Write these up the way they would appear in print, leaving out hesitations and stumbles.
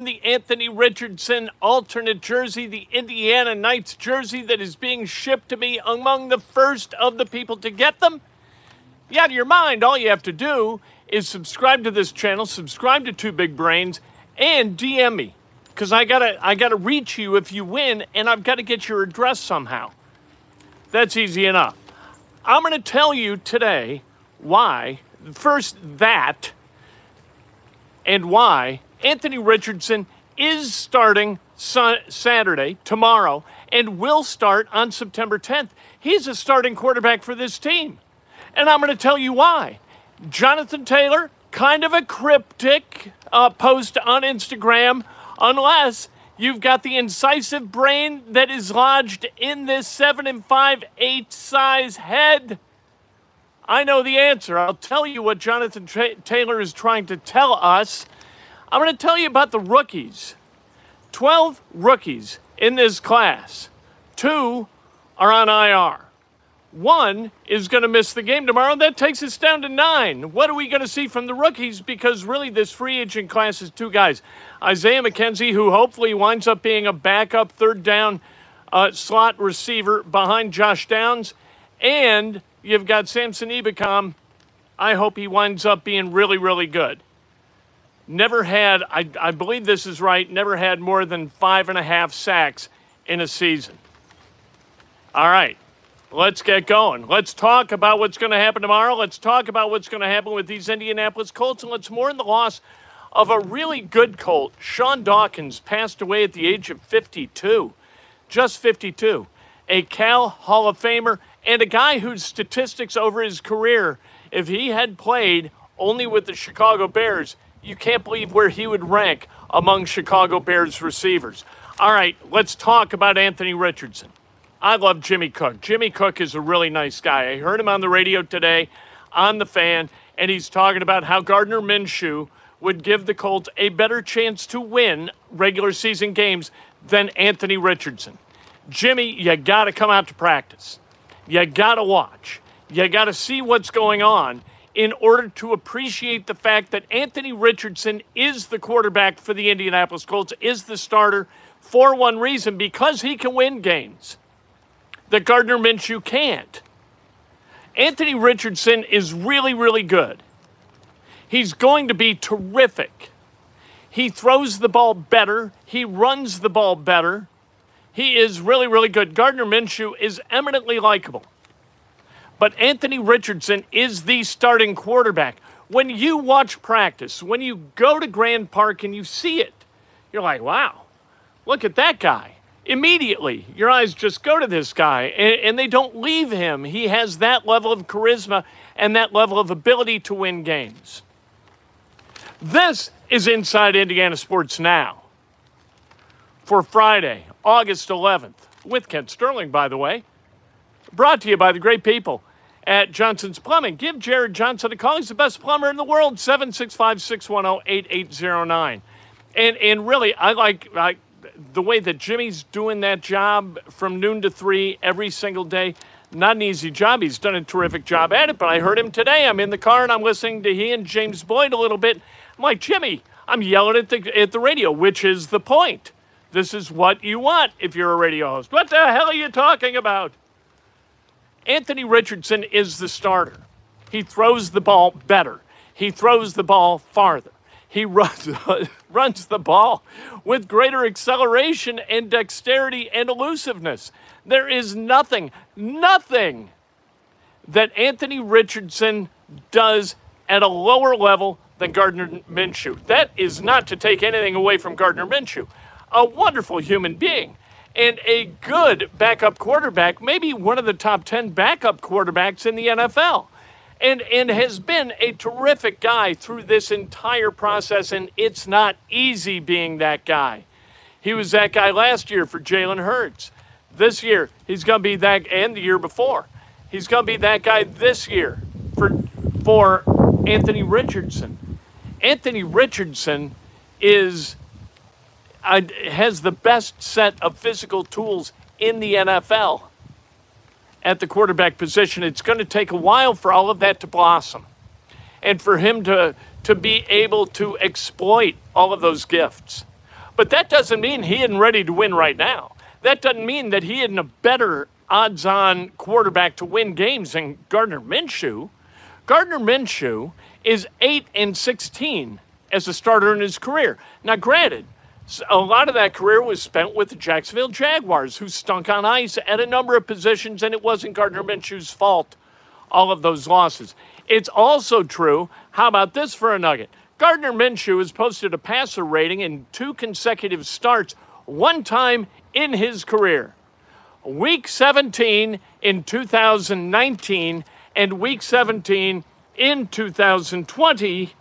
The Anthony Richardson alternate jersey, the Indiana Knights jersey that is being shipped to me, among the first of the people to get them. You out of your mind? All you have to do is subscribe to this channel, subscribe to Two Big Brains, and DM me, because I gotta reach you if you win, and I've got to get your address somehow. That's easy enough. I'm going to tell you today why, first that, and why Anthony Richardson is starting Saturday, tomorrow, and will start on September 10th. He's a starting quarterback for this team, and I'm going to tell you why. Jonathan Taylor, kind of a cryptic post on Instagram, unless you've got the incisive brain that is lodged in this 7 and 5/8 size head. I know the answer. I'll tell you what Jonathan Taylor is trying to tell us. I'm going to tell you about the rookies. 12 rookies in this class. 2 are on IR. 1 is going to miss the game tomorrow. That takes us down to 9. What are we going to see from the rookies? Because really this free agent class is 2 guys. Isaiah McKenzie, who hopefully winds up being a backup third down slot receiver behind Josh Downs. And you've got Samson Ibikam. I hope he winds up being really, really good. Never had, I believe this is right, never had more than 5.5 sacks in a season. All right, let's get going. Let's talk about what's going to happen tomorrow. Let's talk about what's going to happen with these Indianapolis Colts, and let's mourn the loss of a really good Colt. Sean Dawkins passed away at the age of 52, just 52, a Cal Hall of Famer and a guy whose statistics over his career, if he had played only with the Chicago Bears, you can't believe where he would rank among Chicago Bears receivers. All right, let's talk about Anthony Richardson. I love Jimmy Cook. Jimmy Cook is a really nice guy. I heard him on the radio today on The Fan, and he's talking about how Gardner Minshew would give the Colts a better chance to win regular season games than Anthony Richardson. Jimmy, you got to come out to practice. You got to watch. You got to see what's going on in order to appreciate the fact that Anthony Richardson is the quarterback for the Indianapolis Colts, is the starter for one reason, because he can win games that Gardner Minshew can't. Anthony Richardson is really, really good. He's going to be terrific. He throws the ball better. He runs the ball better. He is really, really good. Gardner Minshew is eminently likable. But Anthony Richardson is the starting quarterback. When you watch practice, when you go to Grand Park and you see it, you're like, wow, look at that guy. Immediately, your eyes just go to this guy, and they don't leave him. He has that level of charisma and that level of ability to win games. This is Inside Indiana Sports Now for Friday, August 11th, with Kent Sterling, by the way. Brought to you by the great people at Johnson's Plumbing. Give Jared Johnson a call. He's the best plumber in the world, 765-610-8809. And really, I like the way that Jimmy's doing that job from noon to 3 every single day. Not an easy job. He's done a terrific job at it, but I heard him today. I'm in the car, and I'm listening to he and James Boyd a little bit. I'm like, Jimmy, I'm yelling at the radio, which is the point. This is what you want if you're a radio host. What the hell are you talking about? Anthony Richardson is the starter. He throws the ball better. He throws the ball farther. He runs the ball with greater acceleration and dexterity and elusiveness. There is nothing that Anthony Richardson does at a lower level than Gardner Minshew. That is not to take anything away from Gardner Minshew. A wonderful human being and a good backup quarterback, maybe one of the top 10 backup quarterbacks in the NFL, and has been a terrific guy through this entire process, and it's not easy being that guy. He was that guy last year for Jalen Hurts. This year, he's going to be that, and the year before. He's going to be that guy this year for Anthony Richardson. Anthony Richardson has the best set of physical tools in the NFL at the quarterback position. It's going to take a while for all of that to blossom and for him to be able to exploit all of those gifts. But that doesn't mean he isn't ready to win right now. That doesn't mean that he isn't a better odds-on quarterback to win games than Gardner Minshew. Gardner Minshew is 8-16 as a starter in his career. Now, granted, a lot of that career was spent with the Jacksonville Jaguars, who stunk on ice at a number of positions, and it wasn't Gardner Minshew's fault, all of those losses. It's also true, how about this for a nugget? Gardner Minshew has posted a passer rating in 2 consecutive starts, one time in his career. Week 17 in 2019 and Week 17 in 2020,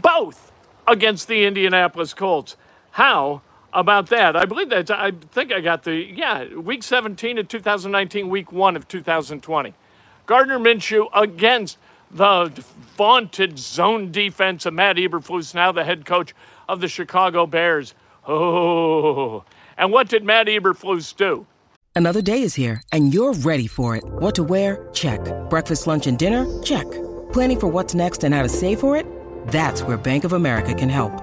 both against the Indianapolis Colts. How about that? Week 17 of 2019, Week 1 of 2020. Gardner Minshew against the vaunted zone defense of Matt Eberflus, now the head coach of the Chicago Bears. Oh, and what did Matt Eberflus do? Another day is here, and you're ready for it. What to wear? Check. Breakfast, lunch, and dinner? Check. Planning for what's next and how to save for it? That's where Bank of America can help.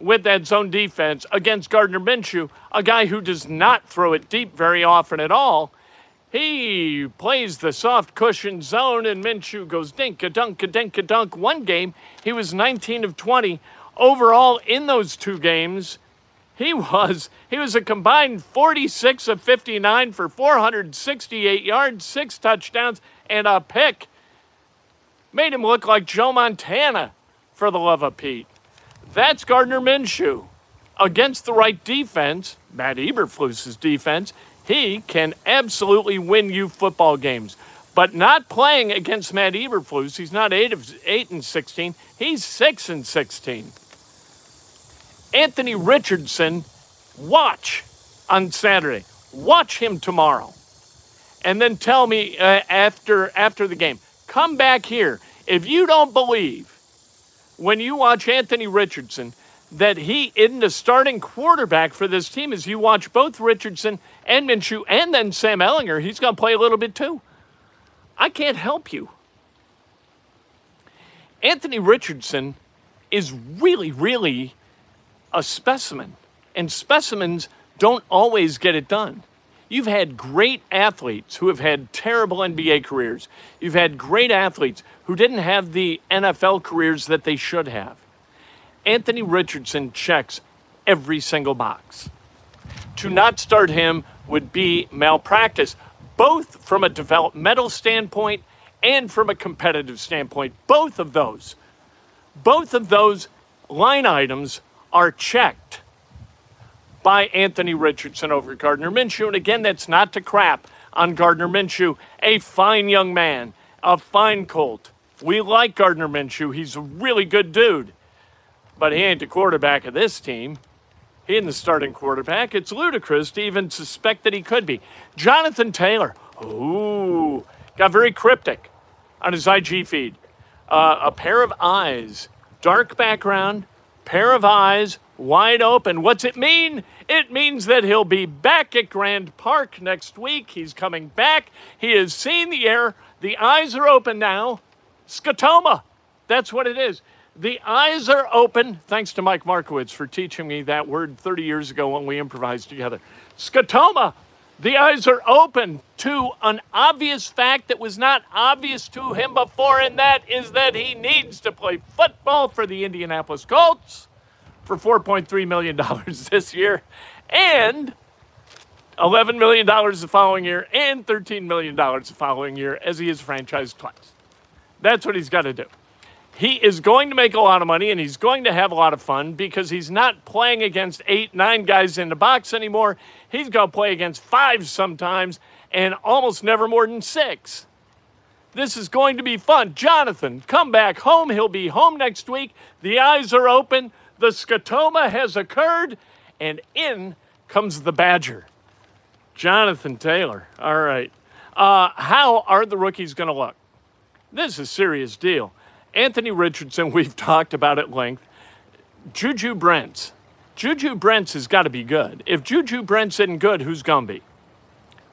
With that zone defense against Gardner Minshew, a guy who does not throw it deep very often at all, he plays the soft cushion zone, and Minshew goes dink-a-dunk, a-dink-a-dunk. One game, he was 19 of 20. Overall, in those 2 games, he was a combined 46 of 59 for 468 yards, 6 touchdowns, and a pick. Made him look like Joe Montana, for the love of Pete. That's Gardner Minshew. Against the right defense, Matt Eberflus's defense, he can absolutely win you football games. But not playing against Matt Eberflus, he's not 8-16, he's 6-16. Anthony Richardson, watch on Saturday. Watch him tomorrow. And then tell me after the game. Come back here. If you don't believe, when you watch Anthony Richardson, that he isn't a starting quarterback for this team, as you watch both Richardson and Minshew and then Sam Ehlinger, he's going to play a little bit too. I can't help you. Anthony Richardson is really, really a specimen, and specimens don't always get it done. You've had great athletes who have had terrible NBA careers. You've had great athletes who didn't have the NFL careers that they should have. Anthony Richardson checks every single box. To not start him would be malpractice, both from a developmental standpoint and from a competitive standpoint. Both of those line items are checked by Anthony Richardson over Gardner Minshew. And again, that's not to crap on Gardner Minshew, a fine young man, a fine Colt. We like Gardner Minshew. He's a really good dude. But he ain't the quarterback of this team. He isn't the starting quarterback. It's ludicrous to even suspect that he could be. Jonathan Taylor, ooh, got very cryptic on his IG feed. A pair of eyes, dark background, pair of eyes, wide open. What's it mean? It means that he'll be back at Grand Park next week. He's coming back. He has seen the air. The eyes are open now. Scotoma. That's what it is. The eyes are open. Thanks to Mike Markowitz for teaching me that word 30 years ago when we improvised together. Scotoma. The eyes are open to an obvious fact that was not obvious to him before, and that is that he needs to play football for the Indianapolis Colts for $4.3 million this year and $11 million the following year and $13 million the following year, as he is franchised twice. That's what he's got to do. He is going to make a lot of money, and he's going to have a lot of fun because he's not playing against 8, 9 guys in the box anymore. He's going to play against 5 sometimes and almost never more than 6. This is going to be fun. Jonathan, come back home. He'll be home next week. The eyes are open. The scotoma has occurred, and in comes the Badger. Jonathan Taylor. All right. How are the rookies going to look? This is a serious deal. Anthony Richardson, we've talked about at length. Juju Brents. Juju Brents has got to be good. If Juju Brents isn't good, who's going to be?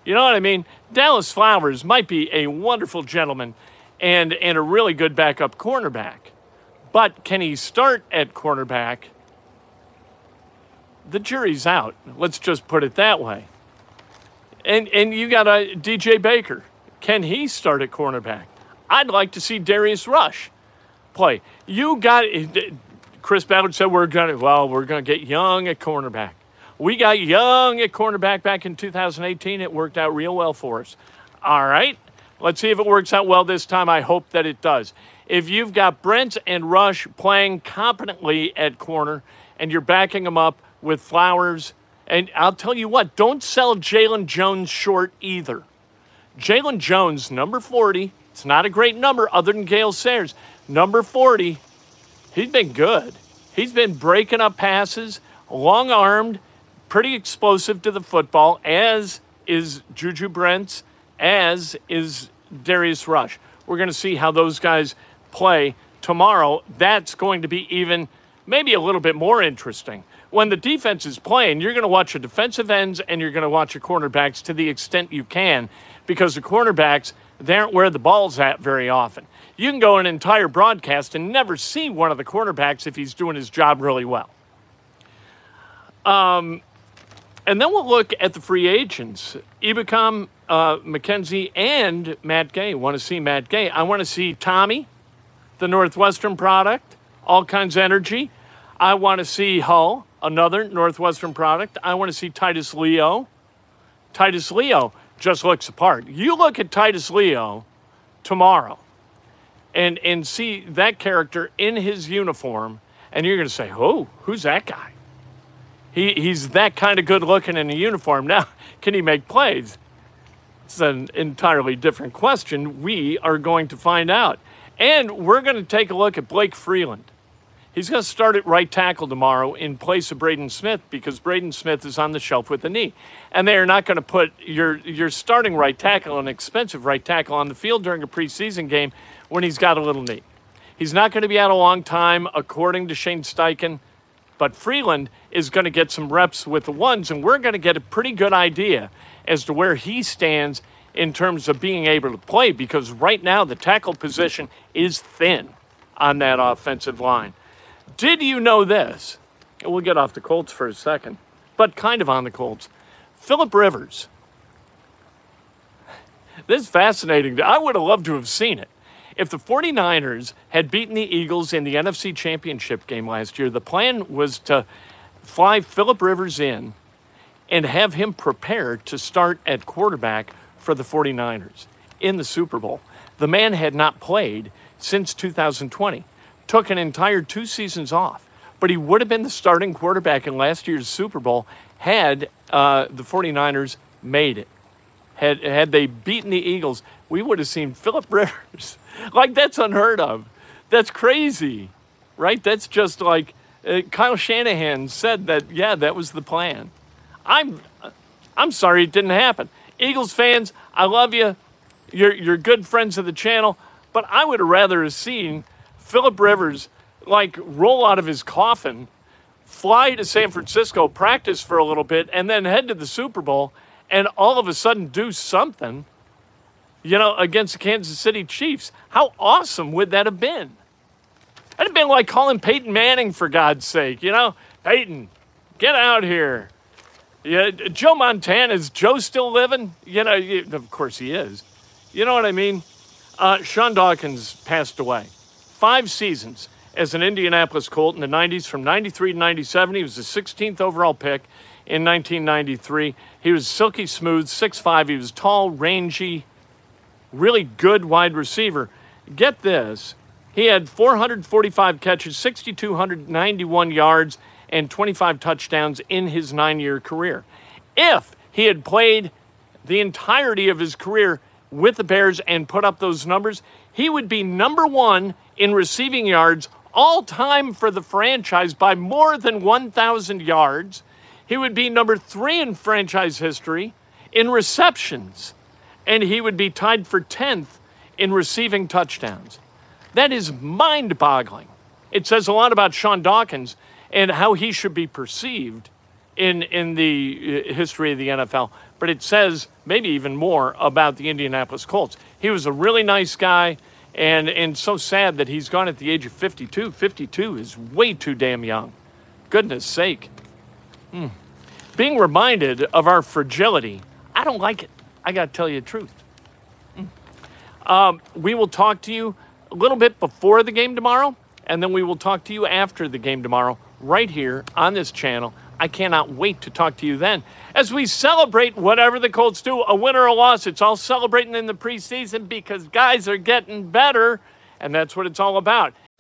You know what I mean? Dallas Flowers might be a wonderful gentleman and a really good backup cornerback. But can he start at cornerback? The jury's out. Let's just put it that way. And you got a DJ Baker. Can he start at cornerback? I'd like to see Darius Rush play. You got Chris Ballard said we're going to get young at cornerback. We got young at cornerback back in 2018. It worked out real well for us. All right. Let's see if it works out well this time. I hope that it does. If you've got Brent and Rush playing competently at corner and you're backing them up with Flowers, and I'll tell you what, don't sell Jalen Jones short either. Jalen Jones, number 40, it's not a great number other than Gale Sayers. Number 40, he's been good. He's been breaking up passes, long-armed, pretty explosive to the football, as is Juju Brents, as is Darius Rush. We're going to see how those guys play tomorrow. That's going to be even maybe a little bit more interesting. When the defense is playing, you're going to watch your defensive ends and you're going to watch your cornerbacks to the extent you can, because the cornerbacks, they aren't where the ball's at very often. You can go an entire broadcast and never see one of the cornerbacks if he's doing his job really well. And then we'll look at the free agents. Ibikam, McKenzie, and Matt Gay. Want to see Matt Gay. I want to see Tommy, the Northwestern product, all kinds of energy. I want to see Hull, another Northwestern product. I want to see Titus Leo. Titus Leo just looks apart. You look at Titus Leo tomorrow and see that character in his uniform, and you're going to say, oh, who's that guy? He's that kind of good looking in a uniform. Now, can he make plays? It's an entirely different question. We are going to find out. And we're going to take a look at Blake Freeland. He's going to start at right tackle tomorrow in place of Braden Smith, because Braden Smith is on the shelf with a knee. And they are not going to put your starting right tackle, an expensive right tackle, on the field during a preseason game when he's got a little knee. He's not going to be out a long time, according to Shane Steichen. But Freeland is going to get some reps with the ones, and we're going to get a pretty good idea as to where he stands in terms of being able to play, because right now the tackle position is thin on that offensive line. Did you know this? We'll get off the Colts for a second, but kind of on the Colts. Philip Rivers. This is fascinating. I would have loved to have seen it. If the 49ers had beaten the Eagles in the NFC Championship game last year, the plan was to fly Philip Rivers in and have him prepared to start at quarterback for the 49ers in the Super Bowl. The man had not played since 2020, took an entire 2 seasons off, but he would have been the starting quarterback in last year's Super Bowl had the 49ers made it. Had they beaten the Eagles, we would have seen Philip Rivers. Like, that's unheard of. That's crazy, right? That's just like Kyle Shanahan said that, yeah, that was the plan. I'm sorry it didn't happen. Eagles fans, I love you. You're good friends of the channel. But I would rather have seen Philip Rivers, like, roll out of his coffin, fly to San Francisco, practice for a little bit, and then head to the Super Bowl and all of a sudden do something, you know, against the Kansas City Chiefs. How awesome would that have been? That'd have been like calling Peyton Manning, for God's sake, you know? Peyton, get out here. Yeah, Joe Montana, is Joe still living? You know, of course he is. You know what I mean? Sean Dawkins passed away. 5 seasons as an Indianapolis Colt in the 90s, from 93 to 97. He was the 16th overall pick in 1993. He was silky smooth, 6'5". He was tall, rangy, really good wide receiver. Get this. He had 445 catches, 6,291 yards, and 25 touchdowns in his 9-year career. If he had played the entirety of his career with the Bears and put up those numbers, he would be #1 in receiving yards all time for the franchise by more than 1,000 yards. He would be #3 in franchise history in receptions, and he would be tied for 10th in receiving touchdowns. That is mind-boggling. It says a lot about Sean Dawkins and how he should be perceived in the history of the NFL, but it says maybe even more about the Indianapolis Colts. He was a really nice guy, and so sad that he's gone at the age of 52. 52 is way too damn young. Goodness sake. Being reminded of our fragility, I don't like it. I got to tell you the truth. We will talk to you a little bit before the game tomorrow, and then we will talk to you after the game tomorrow right here on this channel. I cannot wait to talk to you then. As we celebrate whatever the Colts do, a win or a loss, it's all celebrating in the preseason because guys are getting better, and that's what it's all about.